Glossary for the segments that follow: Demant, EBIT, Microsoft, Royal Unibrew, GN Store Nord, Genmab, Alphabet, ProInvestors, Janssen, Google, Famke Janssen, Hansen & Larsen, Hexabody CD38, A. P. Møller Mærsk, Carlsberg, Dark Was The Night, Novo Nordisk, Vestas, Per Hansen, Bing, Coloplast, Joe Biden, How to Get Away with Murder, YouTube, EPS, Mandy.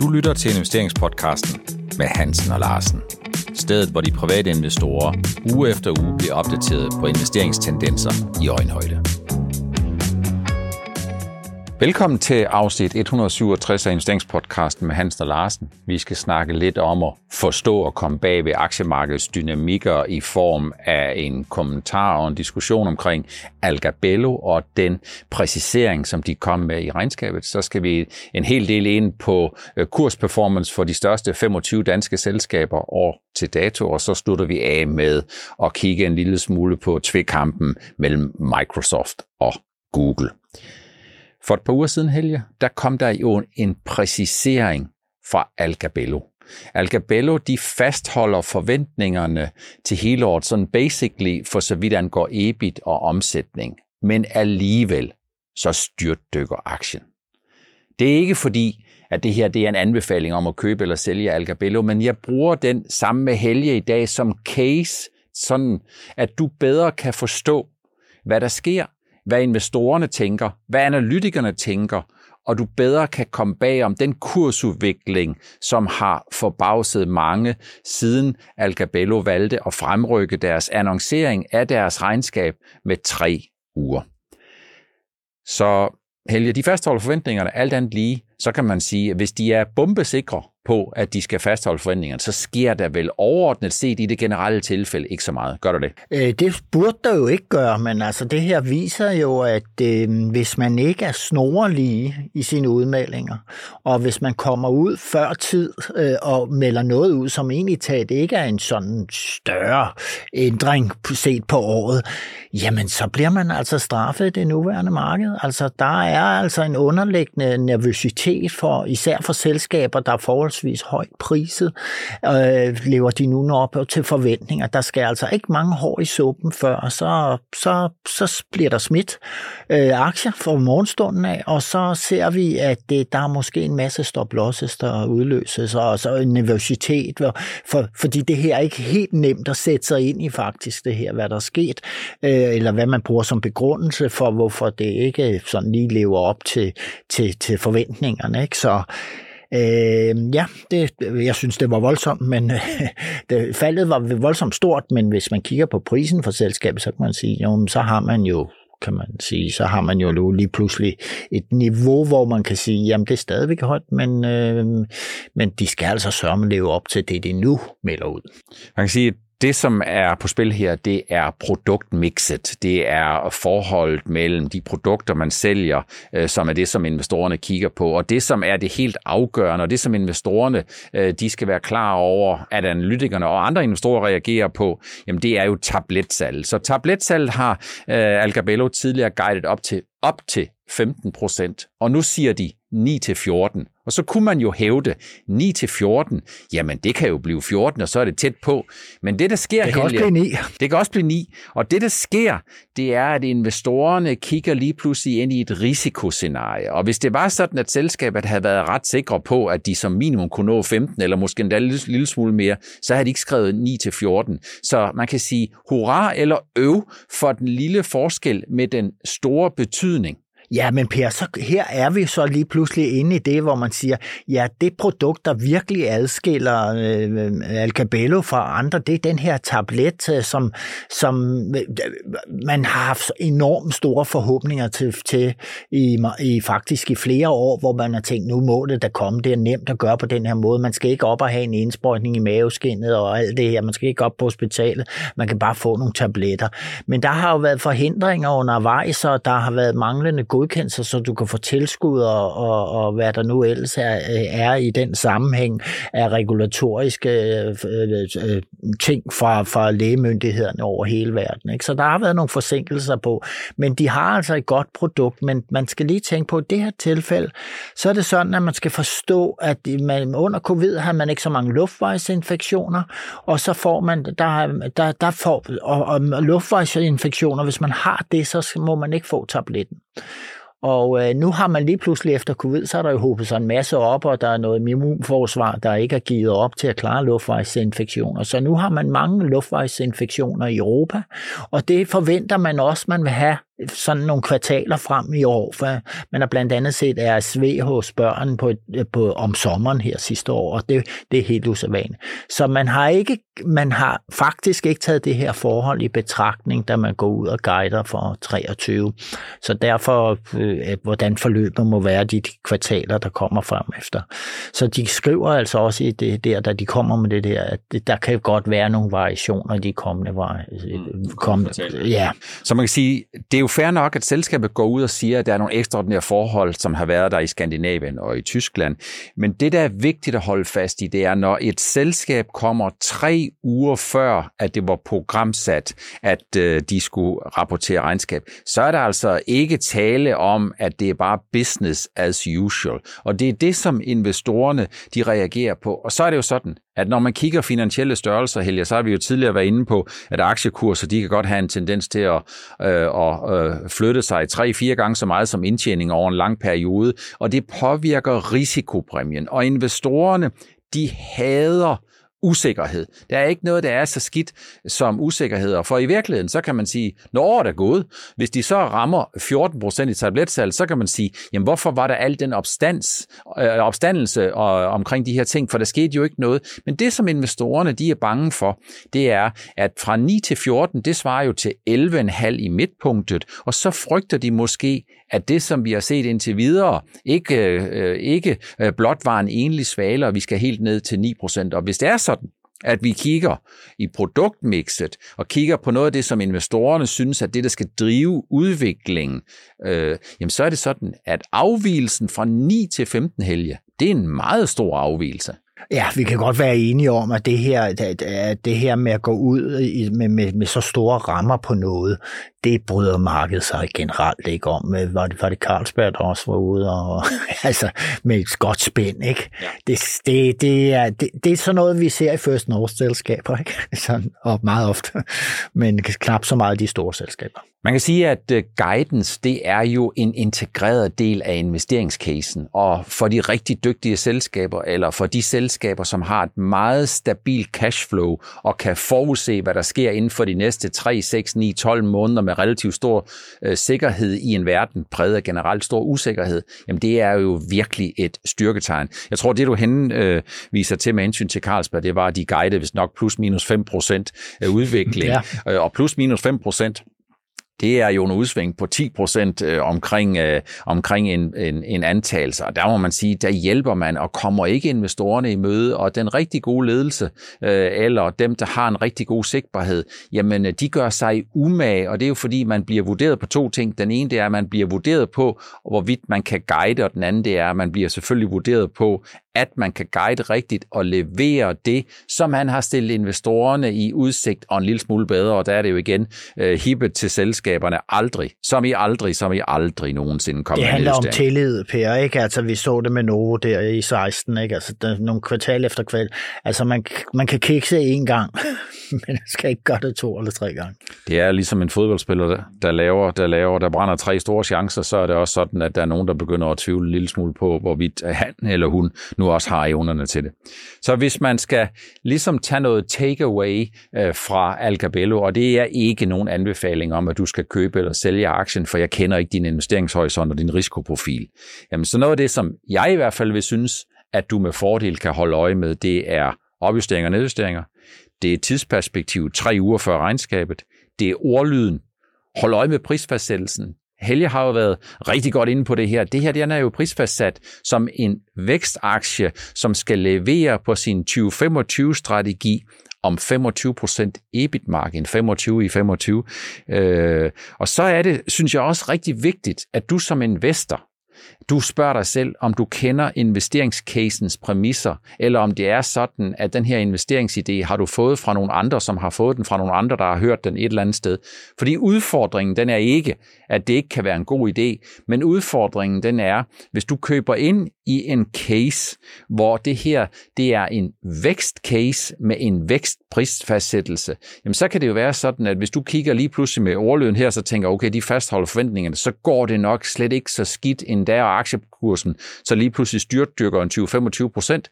Du lytter til investeringspodcasten med Hansen og Larsen. Stedet, hvor de private investorer uge efter uge bliver opdateret på investeringstendenser i øjenhøjde. Velkommen til afsnit 167 af investeringspodcasten med Hansen og Larsen. Vi skal snakke lidt om at forstå og komme bag ved aktiemarkedets dynamikker i form af en kommentar og en diskussion omkring ALK-Abelló og den præcisering, som de kom med i regnskabet. Så skal vi en hel del ind på kursperformance for de største 25 danske selskaber år til dato, og så slutter vi af med at kigge en lille smule på tvekampen mellem Microsoft og Google. For et par uger siden, Helge, der kom der jo en præcisering fra ALK-Abelló. ALK-Abelló, de fastholder forventningerne til hele året, sådan basically for så vidt angår EBIT og omsætning. Men alligevel, så styrtdykker aktien. Det er ikke fordi, at det her det er en anbefaling om at købe eller sælge ALK-Abelló, men jeg bruger den sammen med Helge i dag som case, sådan at du bedre kan forstå, hvad der sker, hvad investorerne tænker, hvad analytikerne tænker, og du bedre kan komme bag om den kursudvikling, som har forbavset mange, siden ALK-Abelló valgte at fremrykke deres annoncering af deres regnskab med 3 uger. Så Helge, de fastholder forventningerne, alt andet lige, så kan man sige, at hvis de er bombesikre på, at de skal fastholde forventningerne, så sker der vel overordnet set i det generelle tilfælde ikke så meget. Gør du det? Det burde der jo ikke gøre, men altså det her viser jo, at hvis man ikke er snorlige i sine udmeldinger, og hvis man kommer ud før tid og melder noget ud, som egentlig taget ikke er en sådan større ændring set på året, jamen så bliver man altså straffet i det nuværende marked. Altså der er altså en underliggende nervøsitet for, især for selskaber, der får højt priset, lever de nu op til forventninger. Der skal altså ikke mange hår i suppen før, så bliver der smidt aktier fra morgenstunden af, og så ser vi, at der er måske en masse stop-losses, der udløses, og så en nervøsitet, fordi det her er ikke helt nemt at sætte sig ind i faktisk det her, hvad der er sket, eller hvad man bruger som begrundelse for, hvorfor det ikke sådan lige lever op til forventningerne. Ikke? Så jeg synes, det var voldsomt, men faldet var voldsomt stort, men hvis man kigger på prisen for selskabet, så kan man sige, jo, så har man jo lige pludselig et niveau, hvor man kan sige, jamen det er stadigvæk højt, men de skal altså sørge med at leve op til det, de nu melder ud. Man kan sige, det, som er på spil her, det er produktmixet. Det er forholdet mellem de produkter, man sælger, som er det, som investorerne kigger på. Og det, som er det helt afgørende, og det, som investorerne de skal være klar over, at analytikerne og andre investorer reagerer på, jamen det er jo tabletsalg. Så tabletsalg har ALK-Abelló tidligere guidet op til 15%, og nu siger de 9-14. Og så kunne man jo hævde 9-14. Jamen, det kan jo blive 14, og så er det tæt på. Men det, der sker... Det kan også blive 9. Det kan også blive 9. Og det, der sker, det er, at investorerne kigger lige pludselig ind i et risikoscenarie. Og hvis det var sådan, at selskabet havde været ret sikre på, at de som minimum kunne nå 15, eller måske endda en lille smule mere, så havde de ikke skrevet 9-14. Så man kan sige hurra eller øv for den lille forskel med den store betydning. Ja, men Per, så her er vi så lige pludselig inde i det, hvor man siger, ja, det produkt, der virkelig adskiller ALK-Abelló fra andre, det er den her tablet, som man har haft enormt store forhåbninger til i flere år, hvor man har tænkt, nu må det da komme, det er nemt at gøre på den her måde, man skal ikke op og have en indsprøjtning i maveskindet og alt det her, man skal ikke op på hospitalet, man kan bare få nogle tabletter. Men der har jo været forhindringer undervejs, og der har været manglende godkendelser, så du kan få tilskud og hvad der nu ellers er i den sammenhæng af regulatoriske ting fra lægemyndighederne over hele verden. Ikke? Så der har været nogle forsinkelser på, men de har altså et godt produkt, men man skal lige tænke på, at i det her tilfælde, så er det sådan, at man skal forstå, at man, under covid har man ikke så mange luftvejsinfektioner, og så får man, og luftvejsinfektioner, hvis man har det, så må man ikke få tabletten. Og nu har man lige pludselig efter covid, så er der jo hobet sig en masse op, og der er noget immunforsvar, der ikke er givet op til at klare luftvejsinfektioner. Så nu har man mange luftvejsinfektioner i Europa, og det forventer man også, man vil have sådan nogle kvartaler frem i år, for man har blandt andet set RSV hos børn på om sommeren her sidste år, og det er helt usædvanligt. Så man har faktisk ikke taget det her forhold i betragtning, da man går ud og guider for 23. Så derfor, hvordan forløbet må være de kvartaler, der kommer frem efter. Så de skriver altså også i det der, da de kommer med det der, at der kan godt være nogle variationer i de kommende ja. Så man kan sige, det er jo fair nok, at selskabet går ud og siger, at der er nogle ekstraordinære forhold, som har været der i Skandinavien og i Tyskland. Men det, der er vigtigt at holde fast i, det er, når et selskab kommer 3 uger før, at det var programsat, at de skulle rapportere regnskab, så er der altså ikke tale om, at det er bare business as usual. Og det er det, som investorerne de reagerer på. Og så er det jo sådan, at når man kigger finansielle størrelser, Helge, så har vi jo tidligere været inde på, at aktiekurser, de kan godt have en tendens til at flytte sig 3-4 gange så meget som indtjening over en lang periode, og det påvirker risikopræmien. Og investorerne, de hader usikkerhed. Der er ikke noget, der er så skidt som usikkerheder. For i virkeligheden, så kan man sige, når året er gået, hvis de så rammer 14% i tabletsalg, så kan man sige, jamen hvorfor var der al den opstandelse omkring de her ting? For der skete jo ikke noget. Men det, som investorerne de er bange for, det er, at fra 9 til 14, det svarer jo til 11,5 i midtpunktet, og så frygter de måske, at det, som vi har set indtil videre, ikke blot var en enlig svale, og vi skal helt ned til 9%. Og hvis det er sådan, at vi kigger i produktmixet og kigger på noget af det, som investorerne synes, at det, der skal drive udviklingen, jamen så er det sådan, at afvigelsen fra 9 til 15 Helge, det er en meget stor afvigelse. Ja, vi kan godt være enige om, at det her med at gå ud med så store rammer på noget, det bryder markedet sig generelt ikke om. Var det Carlsberg, der også var ude og, altså, med et godt spænd, ikke? Ja. Det er sådan noget, vi ser i First North-selskaber, ikke? Sådan, og meget ofte, men knap så meget de store selskaber. Man kan sige, at guidance, det er jo en integreret del af investeringscasen, og for de rigtig dygtige selskaber, eller for de selskaber, som har et meget stabilt cashflow, og kan forudse, hvad der sker inden for de næste 3, 6, 9, 12 måneder med relativt stor sikkerhed i en verden, præget af generelt stor usikkerhed, jamen det er jo virkelig et styrketegn. Jeg tror, det du henviser til med hensyn til Carlsberg, det var, at de guidede hvis nok plus minus 5% udvikling, ja. Og plus minus 5%, det er jo en udsving på 10% omkring en antagelse. Og der må man sige, der hjælper man og kommer ikke investorerne i møde. Og den rigtig gode ledelse, eller dem, der har en rigtig god sigtbarhed, jamen de gør sig umage. Og det er jo fordi, man bliver vurderet på 2 ting. Den ene, det er, at man bliver vurderet på, hvorvidt man kan guide. Og den anden, det er, at man bliver selvfølgelig vurderet på, at man kan guide rigtigt og levere det, som han har stillet investorerne i udsigt og en lille smule bedre. Og der er det jo igen hippet til selskaberne aldrig nogensinde kommer. Det handler om tillid, Per, ikke? Altså, vi så det med Novo der i 16, ikke? Altså, der er nogle kvartal efter kvartal. Altså, man kan kikse én gang, men man skal ikke gøre det 2 eller 3 gange. Det er ligesom en fodboldspiller, der brænder 3 store chancer, så er det også sådan, at der er nogen, der begynder at tvivle en lille smule på, hvorvidt han eller hun nu også har evnerne til det. Så hvis man skal ligesom tage noget takeaway fra ALK-Abelló, og det er ikke nogen anbefaling om, at du skal købe eller sælge aktien, for jeg kender ikke din investeringshorisont og din risikoprofil. Jamen, så noget af det, som jeg i hvert fald vil synes, at du med fordel kan holde øje med, det er opjusteringer og nedjusteringer. Det er tidsperspektiv 3 uger før regnskabet. Det er ordlyden. Hold øje med prisfastsættelsen. Helge har jo været rigtig godt inde på det her. Det her, den er jo prisfastsat som en vækstaktie, som skal levere på sin 2025-strategi om 25% EBIT-margin, 25 i 25. Og så er det, synes jeg, også rigtig vigtigt, at du som investor, du spørger dig selv, om du kender investeringscasens præmisser, eller om det er sådan, at den her investeringsidé har du fået fra nogle andre, som har fået den fra nogle andre, der har hørt den et eller andet sted. Fordi udfordringen, den er ikke, at det ikke kan være en god idé, men udfordringen, den er, hvis du køber ind i en case, hvor det her, det er en vækstcase med en vækst prisfastsættelse, jamen så kan det jo være sådan, at hvis du kigger lige pludselig med overløden her, så tænker, okay, de fastholder forventningerne, så går det nok slet ikke så skidt endda, og aktiekursen så lige pludselig styrtdykker en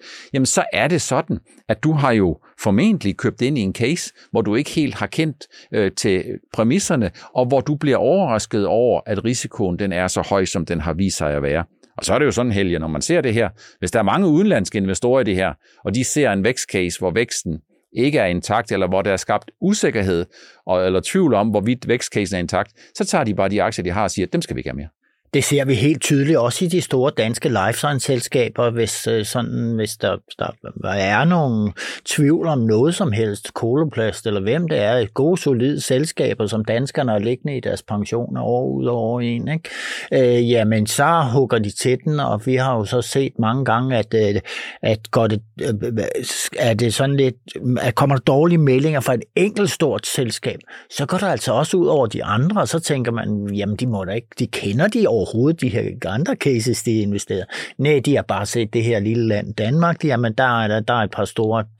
20-25%, jamen så er det sådan, at du har jo formentlig købt ind i en case, hvor du ikke helt har kendt til præmisserne, og hvor du bliver overrasket over, at risikoen den er så høj, som den har vist sig at være. Og så er det jo sådan, Helge, når man ser det her, hvis der er mange udenlandske investorer i det her, og de ser en vækstcase, hvor væksten ikke er intakt, eller hvor der er skabt usikkerhed eller tvivl om, hvorvidt vækstcasen er intakt, så tager de bare de aktier, de har og siger, at dem skal vi ikke have mere. Det ser vi helt tydeligt også i de store danske life science-selskaber, hvis der er nogen tvivl om noget som helst, Coloplast eller hvem det er, gode, solide selskaber, som danskerne er liggende i deres pensioner år ud og år ind, ikke? Jamen, så hugger de til den, og vi har jo så set mange gange, at sådan lidt, at kommer der dårlige meldinger fra et enkelt stort selskab, så går der altså også ud over de andre, og så tænker man, jamen, de må da ikke, de kender de overhovedet de her andre cases, de investerer. Nej, de har bare set det her lille land Danmark. Jamen, der er et par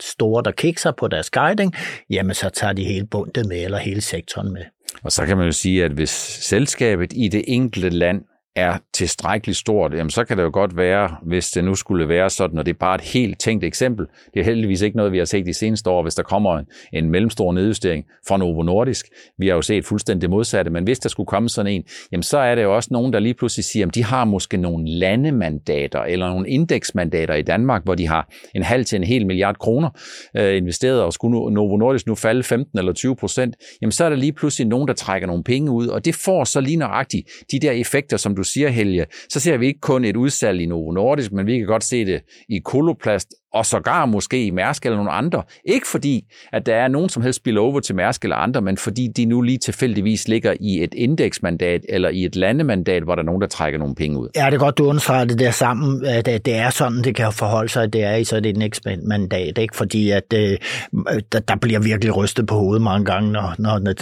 store, der kikser på deres guiding. Jamen, så tager de hele bundet med, eller hele sektoren med. Og så kan man jo sige, at hvis selskabet i det enkelte land er tilstrækkeligt stort, jamen så kan det jo godt være, hvis det nu skulle være sådan, og det er bare et helt tænkt eksempel. Det er heldigvis ikke noget, vi har set de seneste år, hvis der kommer en mellemstor nedjustering fra Novo Nordisk. Vi har jo set fuldstændig modsatte, men hvis der skulle komme sådan en, jamen så er det jo også nogen, der lige pludselig siger, at de har måske nogle landemandater eller nogle indeksmandater i Danmark, hvor de har en halv til en hel milliard kroner investeret, og skulle Novo Nordisk nu falde 15 eller 20%, jamen så er der lige pludselig nogen, der trækker nogle penge ud, og det får så lige nøjagtigt de der effekter, som du siger, Helge, så ser vi ikke kun et udsalg i Novo Nordisk, men vi kan godt se det i Coloplast, og sågar måske i Mærsk eller nogle andre. Ikke fordi, at der er nogen som helst spillover til Mærsk eller andre, men fordi de nu lige tilfældigvis ligger i et indeksmandat eller i et landemandat, hvor der er nogen, der trækker nogle penge ud. Ja, det er godt, du understreger det der sammen, at det er sådan, det kan forholde sig, at det er i sådan et indeksmandat, ikke? Fordi at der bliver virkelig rystet på hovedet mange gange,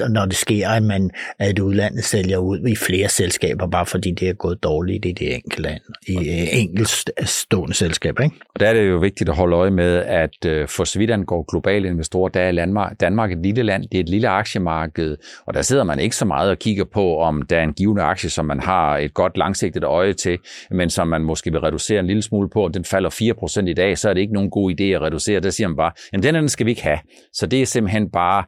når det sker, at man at udlandet sælger ud i flere selskaber, bare fordi det er gået dårligt i det enkelte land, i enkeltstående selskaber, ikke? Og der er det jo vigtigt at holde øje med, at for så vidt angår globale investorer, der er Danmark et lille land, det er et lille aktiemarked, og der sidder man ikke så meget og kigger på, om der er en givende aktie, som man har et godt langsigtet øje til, men som man måske vil reducere en lille smule på, og den falder 4% i dag, så er det ikke nogen god idé at reducere. Der siger man bare, jamen den anden skal vi ikke have. Så det er simpelthen bare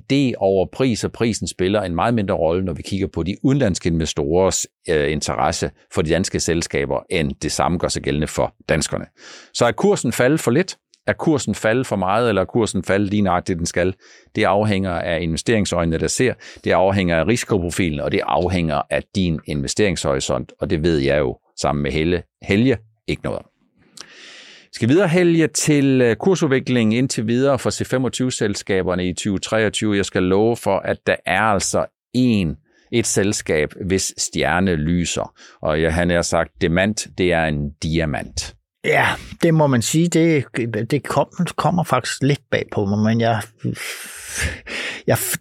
idé over pris, og prisen spiller en meget mindre rolle, når vi kigger på de udenlandske investorers interesse for de danske selskaber, end det samme gør sig gældende for danskerne. Så er kursen faldet for lidt? Er kursen faldet for meget, eller er kursen faldet lige nøjagtigt, den skal? Det afhænger af investeringsøjnene, der ser. Det afhænger af risikoprofilen, og det afhænger af din investeringshorisont, og det ved jeg jo sammen med Helge ikke noget om. Skal videre, Helge, til kursudviklingen indtil videre for C25-selskaberne i 2023. Jeg skal love for, at der er altså et selskab, hvis stjerne lyser. Og jeg har sagt, Demant, det er en diamant. Ja, det må man sige, det kommer faktisk lidt bag på mig, men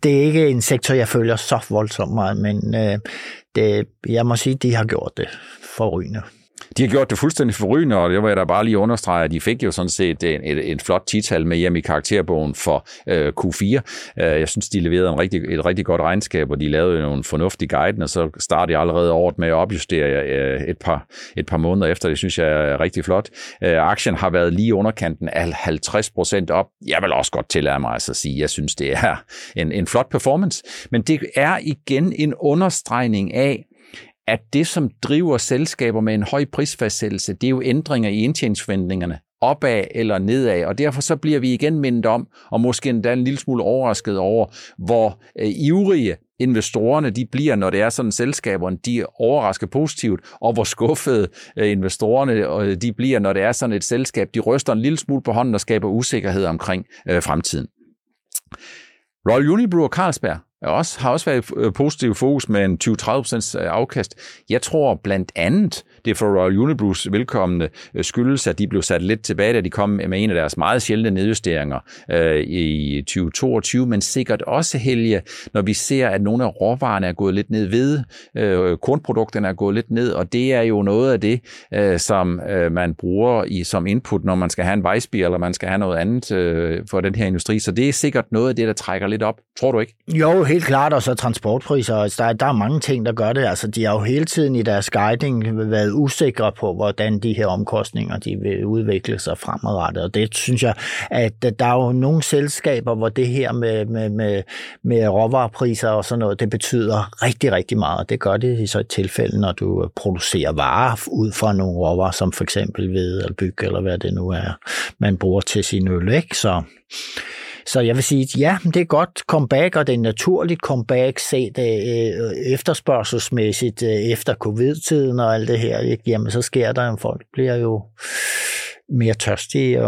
det er ikke en sektor, jeg følger så voldsomt meget, men jeg må sige, de har gjort det forrygende. De har gjort det fuldstændig forrygende, og det var jeg da bare lige understrege, at de fik jo sådan set en flot tital med hjem i karakterbogen for Q4. Jeg synes, de leverede et rigtig godt regnskab, og de lavede nogle fornuftige guiden, og så startede jeg allerede året med at opjustere et par måneder efter. Det synes jeg er rigtig flot. Aktien har været lige underkanten af 50% op. Jeg vil også godt tillade mig at sige, jeg synes, det er en flot performance. Men det er igen en understregning af, at det, som driver selskaber med en høj prisfastsættelse, det er jo ændringer i indtjeningsforventningerne, opad eller nedad, og derfor så bliver vi igen mindet om, og måske endda en lille smule overrasket over, hvor ivrige investorerne de bliver, når det er sådan, selskaberne de overrasker positivt, og hvor skuffede investorerne de bliver, når det er sådan et selskab, de ryster en lille smule på hånden og skaber usikkerhed omkring fremtiden. Royal Unibrew og Carlsberg har også været positiv fokus med en 20-30% afkast. Jeg tror blandt andet, Det er for Royal Unibrews velkommende skyldes, at de blev sat lidt tilbage, da de kom med en af deres meget sjældne nedjusteringer i 2022, men sikkert også, Helge, når vi ser, at nogle af råvarerne er gået lidt ned ved, kornprodukterne er gået lidt ned, og det er jo noget af det, som man bruger som input, når man skal have en vejspir, eller man skal have noget andet for den her industri. Så det er sikkert noget af det, der trækker lidt op. Tror du ikke? Jo, helt klart, og så transportpriser. Der er mange ting, der gør det. Altså, de har jo hele tiden i deres guiding været usikre på, hvordan de her omkostninger de vil udvikle sig fremadrettet. Og det synes jeg, at der er jo nogle selskaber, hvor det her med råvarepriser og sådan noget, det betyder rigtig, rigtig meget. Og det gør det i så et tilfælde, når du producerer varer ud fra nogle råvarer, som for eksempel ved eller byg, eller hvad det nu er, man bruger til sin øl, ikke? Så jeg vil sige, at ja, det er godt comeback, og det er naturligt comeback set efterspørgselsmæssigt efter covid-tiden og alt det her. Ikke? Jamen, så sker der, at folk bliver jo mere tørstige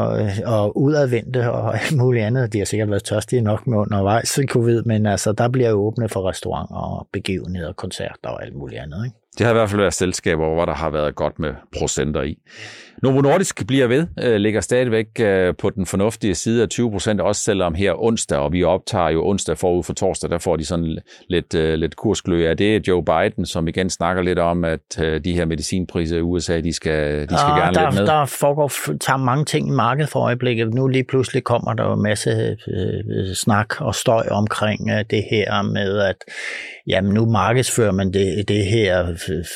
og udadvendte og alt muligt andet. De har sikkert været tørstige nok med undervejs i covid, men altså, der bliver jo åbne for restauranter og begivenheder og koncerter og alt muligt andet, ikke? Det har i hvert fald været selskaber, hvor der har været godt med procenter i. Novo Nordisk bliver ved, ligger stadigvæk på den fornuftige side af 20%, også selvom her onsdag, og vi optager jo onsdag forud for torsdag, der får de sådan lidt kursklø af. Det er Joe Biden, som igen snakker lidt om, at de her medicinpriser i USA, de skal gerne lidt ned. Der tager mange ting i markedet for øjeblikket. Nu lige pludselig kommer der jo en masse snak og støj omkring det her med, at jamen, nu markedsfører man det her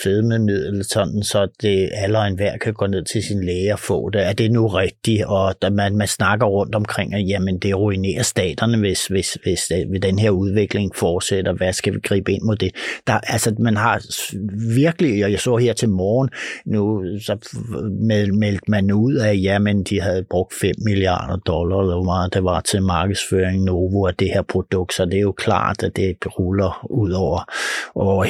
fedmemiddel, sådan, så det alle enhver kan gå ned til sin læge og få det. Er det nu rigtigt? Og man snakker rundt omkring, at jamen, det ruinerer staterne, hvis den her udvikling fortsætter. Hvad skal vi gribe ind mod det? Man har virkelig, og jeg så her til morgen, nu så meldte man ud af, at jamen, de havde brugt $5 milliarder, eller hvor meget det var til markedsføring Novo af det her produkt, så det er jo klart, at det ruller ud over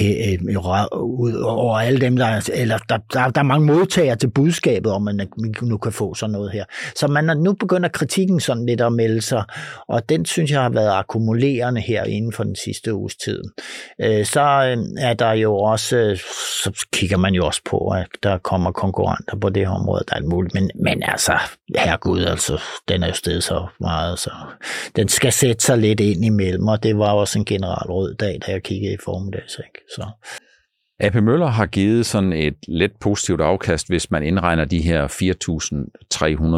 alle dem, der er mange modtagere til budskabet, om man nu kan få sådan noget her. Så nu begynder kritikken sådan lidt at melde sig, og den synes jeg har været akkumulerende her inden for den sidste uges tid. Så er der jo også, så kigger man jo også på, at der kommer konkurrenter på det her område, der er alt muligt, men altså, herregud, altså, den er jo stedet så meget, så den skal sætte sig lidt ind imellem, og det var også en generalrød dag, da jeg kiggede i formiddags, ikke? Så. A. P. Møller har givet sådan et let positivt afkast, hvis man indregner de her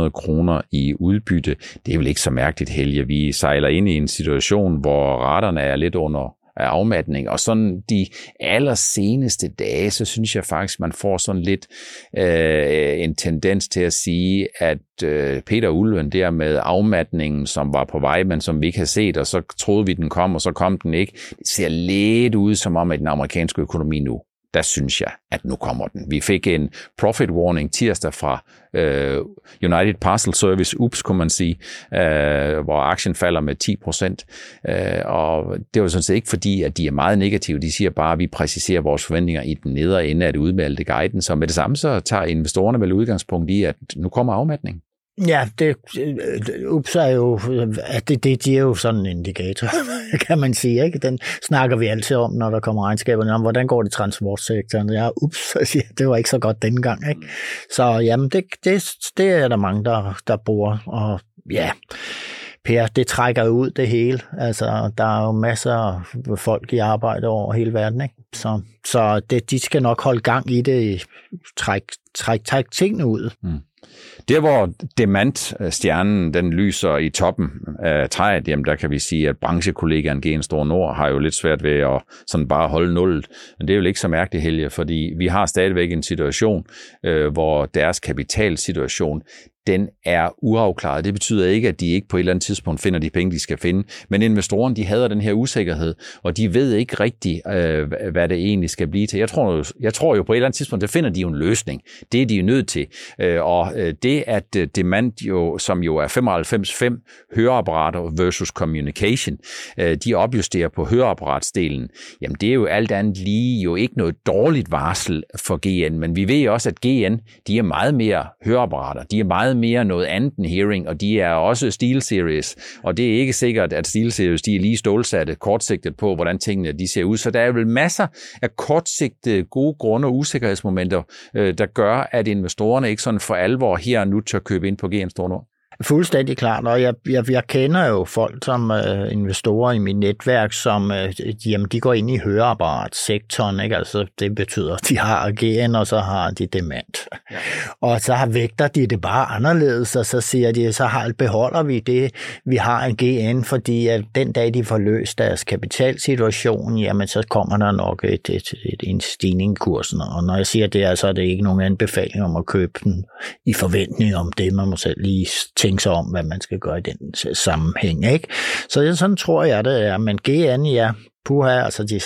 4.300 kroner i udbytte. Det er vel ikke så mærkeligt, Helge. Vi sejler ind i en situation, hvor raterne er lidt under afmatning, og sådan de allerseneste dage, så synes jeg faktisk, man får sådan lidt en tendens til at sige, at Peter Ulven der med afmatningen, som var på vej, men som vi ikke havde set, og så troede vi, den kom, og så kom den ikke. Det ser lidt ud som om, at den amerikanske økonomi nu, der synes jeg, at nu kommer den. Vi fik en profit warning tirsdag fra United Parcel Service, ups, kunne man sige, hvor aktien falder med 10%. Og det var sådan set ikke fordi, at de er meget negative. De siger bare, at vi præciserer vores forventninger i den nedre ende af det udmeldte guidance. Så med det samme, så tager investorerne vel udgangspunkt i, at nu kommer afmatningen. Ja, det er jo, at de er jo sådan en indikator, kan man sige, ikke? Den snakker vi altid om, når der kommer regnskaberne om, hvordan går det i transportsektoren? Ja, det var ikke så godt dengang, ikke? Så jamen, det er der mange, der bruger, og ja, Per, det trækker ud det hele. Altså, der er jo masser af folk i arbejde over hele verden, ikke? Så de skal nok holde gang i det, træk tingene ud. Mm. Der hvor Demant-stjernen den lyser i toppen af træet, jamen der kan vi sige, at branchekollegaen GN Store Nord har jo lidt svært ved at sådan bare holde nullet. Men det er jo ikke så mærkeligt, Helge, fordi vi har stadigvæk en situation, hvor deres kapitalsituation, den er uafklaret. Det betyder ikke, at de ikke på et eller andet tidspunkt finder de penge, de skal finde. Men investorerne, de hader den her usikkerhed, og de ved ikke rigtigt, hvad det egentlig skal blive til. Jeg tror jo på et eller andet tidspunkt, der finder de jo en løsning. Det er de jo nødt til. Og det, at Demant jo, som jo er 95,5 høreapparater versus communication, de opjusterer på høreapparatsdelen, jamen det er jo alt andet lige jo ikke noget dårligt varsel for GN, men vi ved også, at GN, de er meget mere høreapparater. De er meget meget mere noget andet end hearing, og de er også SteelSeries, og det er ikke sikkert, at SteelSeries de er lige stålsatte kortsigtet på, hvordan tingene de ser ud. Så der er vel masser af kortsigtede gode grunde og usikkerhedsmomenter, der gør, at investorerne ikke sådan for alvor her og nu tør købe ind på GN Store Nord. Fuldstændig klart, og jeg kender jo folk som investorer i mit netværk, som jamen, de går ind i høreapparatsektoren, ikke? Altså det betyder, at de har GN, og så har de Demant. Ja. Og så vægter de det bare anderledes, og så siger de, så beholder vi det, vi har en GN, fordi at den dag, de får løst deres kapitalsituation, jamen så kommer der nok en stigning i kursen. Og når jeg siger det, så er det ikke nogen anbefaling om at købe den i forventning om det, man må selv lige tænke sig om, hvad man skal gøre i den sammenhæng, ikke? Så sådan tror jeg, det er. Men GN, ja, puha, altså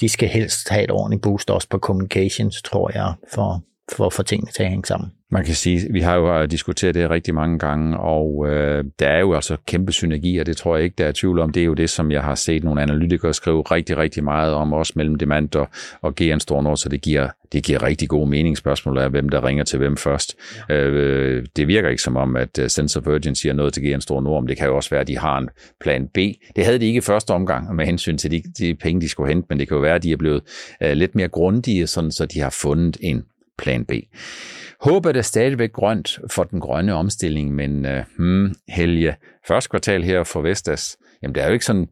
de skal helst have et ordentligt boost også på communications, tror jeg, for at få tingene til at hænge sammen. Man kan sige, vi har jo diskuteret det rigtig mange gange, og der er jo altså kæmpe synergier, det tror jeg ikke, der er tvivl om. Det er jo det, som jeg har set nogle analytikere skrive rigtig, rigtig meget om, også mellem Demant og GN Store Nord, så det giver rigtig gode meningsspørgsmål af, hvem der ringer til hvem først. Ja. Det virker ikke som om, at Sense of Urgency siger noget til GN Store Nord, men det kan jo også være, at de har en plan B. Det havde de ikke i første omgang med hensyn til de penge, de skulle hente, men det kan jo være, at de er blevet lidt mere grundige, sådan, så de har fundet en plan B. Håbet er stadigvæk grønt for den grønne omstilling, men Helge, første kvartal her for Vestas, jamen det er jo ikke sådan,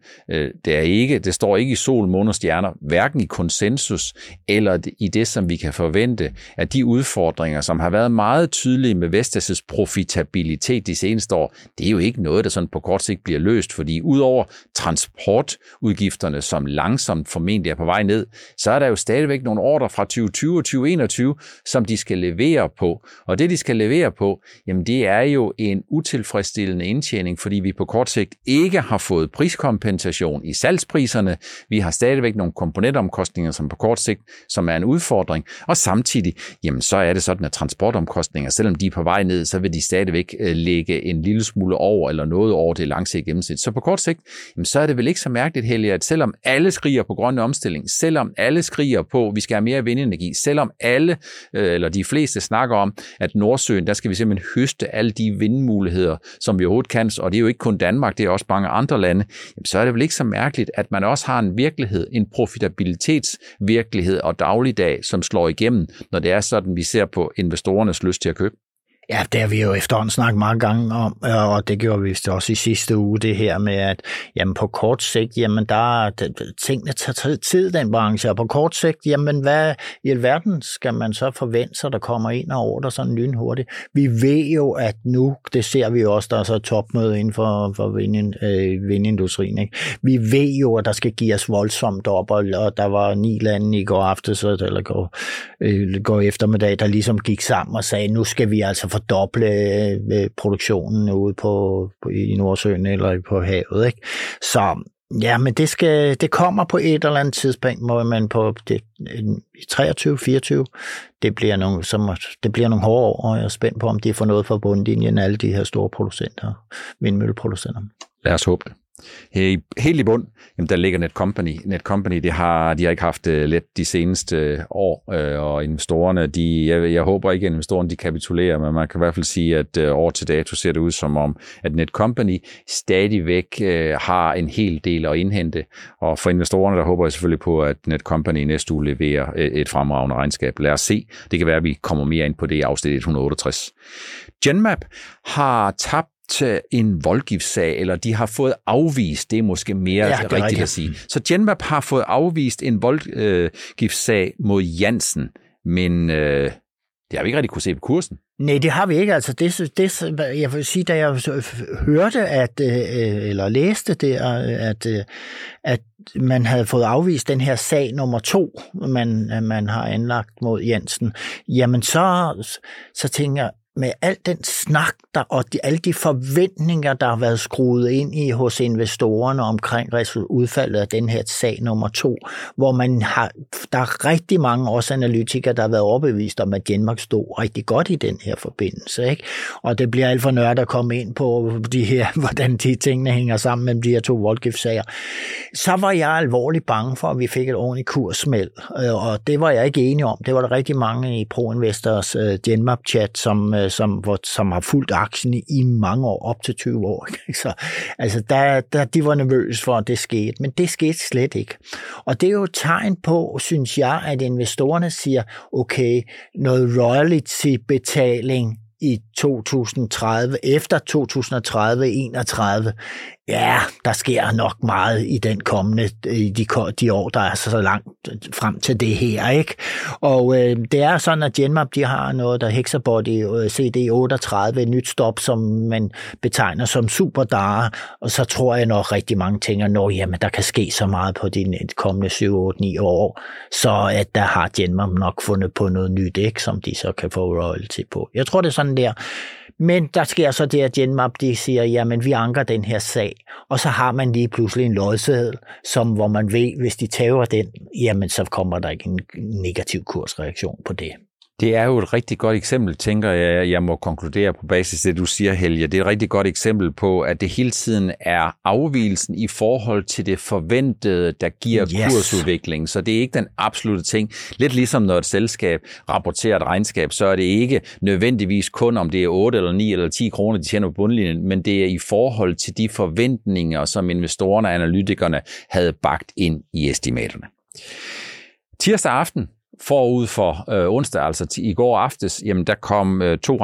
det står ikke i sol, måne og stjerner, hverken i konsensus eller i det, som vi kan forvente, at de udfordringer, som har været meget tydelige med Vestas' profitabilitet de seneste år, det er jo ikke noget, der sådan på kort sigt bliver løst, fordi udover transportudgifterne, som langsomt formentlig er på vej ned, så er der jo stadigvæk nogle ordre fra 2020 og 2021, som de skal levere på. Og det, de skal levere på, jamen det er jo en utilfredsstillende indtjening, fordi vi på kort sigt ikke har fået priskompensation i salgspriserne. Vi har stadigvæk nogle komponentomkostninger, som på kort sigt, som er en udfordring. Og samtidig, jamen så er det sådan, at transportomkostninger, selvom de er på vej ned, så vil de stadigvæk lægge en lille smule over eller noget over det langsigtede gennemsnit. Så på kort sigt, jamen så er det vel ikke så mærkeligt, Helge, at selvom alle skriger på grøn omstilling, selvom alle skriger på, at vi skal have mere vindenergi, selvom alle eller de fleste snakker om, at Nordsøen, der skal vi simpelthen høste alle de vindmuligheder, som vi overhovedet kan, og det er jo ikke kun Danmark, det er også mange andre lande, så er det vel ikke så mærkeligt, at man også har en virkelighed, en profitabilitetsvirkelighed og dagligdag, som slår igennem, når det er sådan, vi ser på investorernes lyst til at købe. Ja, det har vi jo efterhånden snakket mange gange om, og det gjorde vi også i sidste uge, det her med, at jamen, på kort sigt, jamen, der er tingene tager tid, den branche, og på kort sigt, jamen, hvad i alverden skal man så forvente sig, der kommer ind og ordrer sådan lynhurtigt? Vi ved jo, at nu, det ser vi jo også, der er så topmøde inden for vindindustrien, ikke? Vi ved jo, at der skal give os voldsomt op, og der var 9 lande i går aftes, eller går eftermiddag, der ligesom gik sammen og sagde, nu skal vi altså fordoble produktionen ude i Nordsøen eller på havet, ikke? Så ja, men det kommer på et eller andet tidspunkt, hvor man på 23-24, det bliver nogle hårde år, og jeg er spændt på, om de får noget fra bundlinjen, alle de her store producenter, vindmølleproducenter. Lad os håbe det. Helt i bund, jamen der ligger Netcompany. Netcompany, de har ikke haft let de seneste år, og investorerne, jeg håber ikke, at investorerne de kapitulerer, men man kan i hvert fald sige, at år til dato ser det ud som om, at Netcompany stadigvæk har en hel del at indhente, og for investorerne, der håber jeg selvfølgelig på, at Netcompany næste uge leverer et fremragende regnskab. Lad os se. Det kan være, at vi kommer mere ind på det i afsnit 168. Genmab har tabt en voldgiftssag, eller de har fået afvist, det er måske mere rigtigt at sige. Så Genmab har fået afvist en voldgiftssag mod Janssen, men det har vi ikke rigtig kunne se på kursen. Nej, det har vi ikke. Altså, jeg vil sige, da jeg hørte, eller læste det, at man havde fået afvist den her sag nummer 2, man har anlagt mod Janssen, jamen så tænker jeg, med al den snak der, og alle de forventninger, der har været skruet ind i hos investorerne omkring udfaldet af den her sag nummer 2, hvor der er rigtig mange også analytikere, der har været overbevist om, at Genmab stod rigtig godt i den her forbindelse, ikke? Og det bliver alt for nørdet at komme ind på hvordan de tingene hænger sammen mellem de her 2 voldgiftssager. Så var jeg alvorligt bange for, at vi fik et ordentligt kursmæld, og det var jeg ikke enig om. Det var der rigtig mange i ProInvestors Genmab-chat, som som har fulgt aktien i mange år, op til 20 år. Så, altså, de var nervøse for, at det skete, men det skete slet ikke. Og det er jo et tegn på, synes jeg, at investorerne siger, okay, noget royalty-betaling i 2030, efter 2030-31, ja, der sker nok meget i den kommende, de år, der er så langt frem til det her, ikke? Og det er sådan, at Genmab, de har noget, der Hexabody CD38, et nyt stop, som man betegner som superdare, og så tror jeg nok rigtig mange tænker, nå, jamen, der kan ske så meget på de kommende 7-8-9 år, så at der har Genmab nok fundet på noget nyt, ikke, som de så kan få royalty på. Jeg tror, det er sådan der. Men der sker så det, at Genmab, de siger, jamen, vi anker den her sag, og så har man lige pludselig en lodseddel, som hvor man ved, hvis de tager den, jamen, så kommer der ikke en negativ kursreaktion på det. Det er jo et rigtig godt eksempel, tænker jeg, jeg må konkludere på basis af det, du siger, Helge. Det er et rigtig godt eksempel på, at det hele tiden er afvigelsen i forhold til det forventede, der giver kursudvikling. Så det er ikke den absolutte ting. Lidt ligesom når et selskab rapporterer et regnskab, så er det ikke nødvendigvis kun, om det er 8 eller 9 eller 10 kroner, de tjener på bundlinjen, men det er i forhold til de forventninger, som investorerne og analytikerne havde bagt ind i estimaterne. Tirsdag aften, forud for onsdag, altså i går aftes, jamen der kom to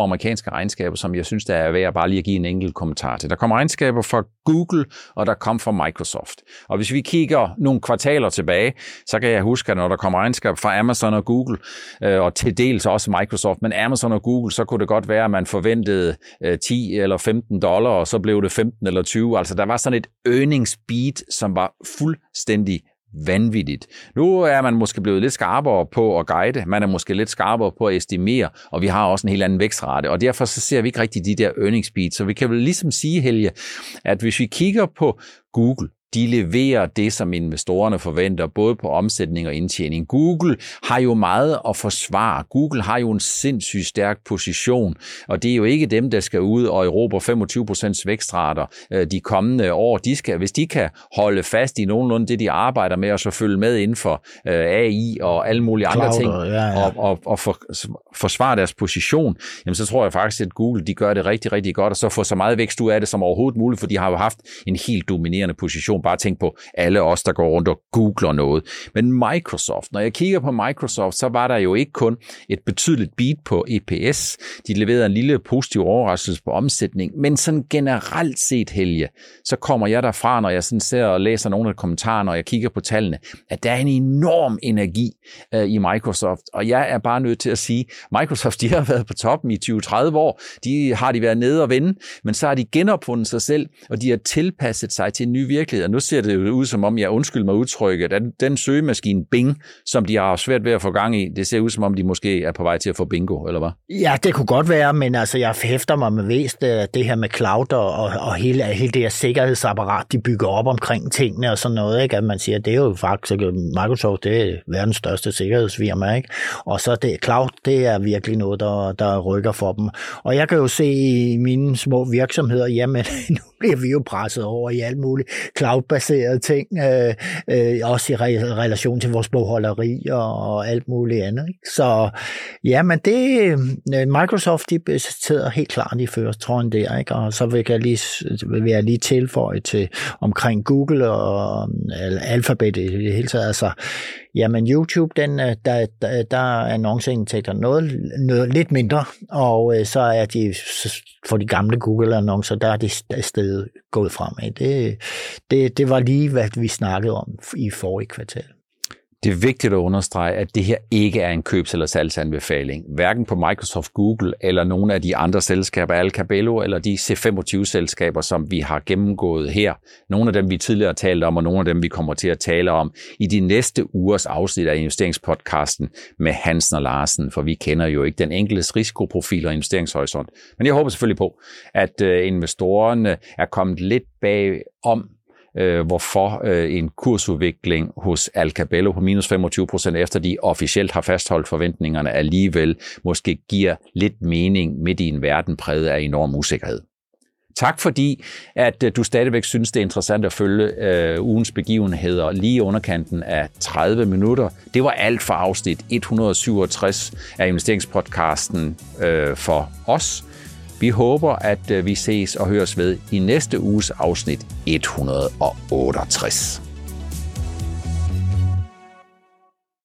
amerikanske regnskaber, som jeg synes, der er værd bare lige at give en enkelt kommentar til. Der kom regnskaber fra Google, og der kom fra Microsoft. Og hvis vi kigger nogle kvartaler tilbage, så kan jeg huske, at når der kom regnskaber fra Amazon og Google, og til dels også Microsoft, men Amazon og Google, så kunne det godt være, at man forventede $10 eller $15, og så blev det 15 eller 20. Altså der var sådan et earnings beat, som var fuldstændig vanvittigt. Nu er man måske blevet lidt skarpere på at guide, man er måske lidt skarpere på at estimere, og vi har også en helt anden vækstrate, og derfor så ser vi ikke rigtig de der earnings beats, så vi kan vel ligesom sige, Helge, at hvis vi kigger på Google, de leverer det, som investorerne forventer, både på omsætning og indtjening. Google har jo meget at forsvare. Google har jo en sindssygt stærk position, og det er jo ikke dem, der skal ud og erobre 25% vækstrater de kommende år. De skal, hvis de kan holde fast i nogenlunde det, de arbejder med, og så følge med inden for AI og alle mulige andre ting, og forsvare deres position, jamen så tror jeg faktisk, at Google de gør det rigtig, rigtig godt, og så få så meget vækst ud af det som overhovedet muligt, for de har jo haft en helt dominerende position. Bare tænk på alle os, der går rundt og googler noget. Men Microsoft, når jeg kigger på Microsoft, så var der jo ikke kun et betydeligt beat på EPS. De leverede en lille positiv overraskelse på omsætning, men sådan generelt set, Helge, så kommer jeg derfra, når jeg sådan ser og læser nogle af kommentarerne, og jeg kigger på tallene, at der er en enorm energi i Microsoft. Og jeg er bare nødt til at sige, Microsoft, de har været på toppen i 20-30 år. De har de været nede og vende, men så har de genopfundet sig selv, og de har tilpasset sig til en ny virkelighed. Og nu ser det jo ud, som om jeg undskylder mig udtrykket, at den søgemaskine Bing, som de har svært ved at få gang i, det ser ud, som om de måske er på vej til at få bingo, eller hvad? Ja, det kunne godt være, men altså, jeg hæfter mig med væst det her med cloud og hele det her sikkerhedsapparat, de bygger op omkring tingene og sådan noget, ikke? At man siger, det er jo faktisk, Microsoft, det er verdens største sikkerhedsfirma, ikke? Og så det cloud, det er virkelig noget, der rykker for dem. Og jeg kan jo se i mine små virksomheder, jamen, nu bliver vi jo presset over i alt muligt cloud-baserede ting, også i relation til vores bogholderi og alt muligt andet. Ikke? Så ja, men det Microsoft, de sidder helt klart i førertrøjen der, ikke? Og så vil jeg lige tilføje til omkring Google og Alphabet i det hele taget. Altså, jamen YouTube, der er annonceindtægter noget lidt mindre, og så er de for de gamle Google-annoncer, der er de stedet gået fremad. Det var lige, hvad vi snakkede om i forrige kvartal. Det er vigtigt at understrege, at det her ikke er en købs- eller salgsanbefaling. Hverken på Microsoft, Google eller nogle af de andre selskaber, ALK-Abelló eller de C25-selskaber, som vi har gennemgået her. Nogle af dem, vi tidligere har talt om, og nogle af dem, vi kommer til at tale om i de næste ugers afsnit af investeringspodcasten med Hansen og Larsen, for vi kender jo ikke den enkeltes risikoprofil og investeringshorisont. Men jeg håber selvfølgelig på, at investorerne er kommet lidt bag om, hvorfor en kursudvikling hos ALK-Abelló på minus 25%, efter de officielt har fastholdt forventningerne, alligevel måske giver lidt mening midt i en verden præget af enorm usikkerhed. Tak fordi, at du stadigvæk synes, det er interessant at følge ugens begivenheder lige underkanten af 30 minutter. Det var alt for afsnit 167 af investeringspodcasten for os. Vi håber, at vi ses og høres ved i næste uges afsnit 168.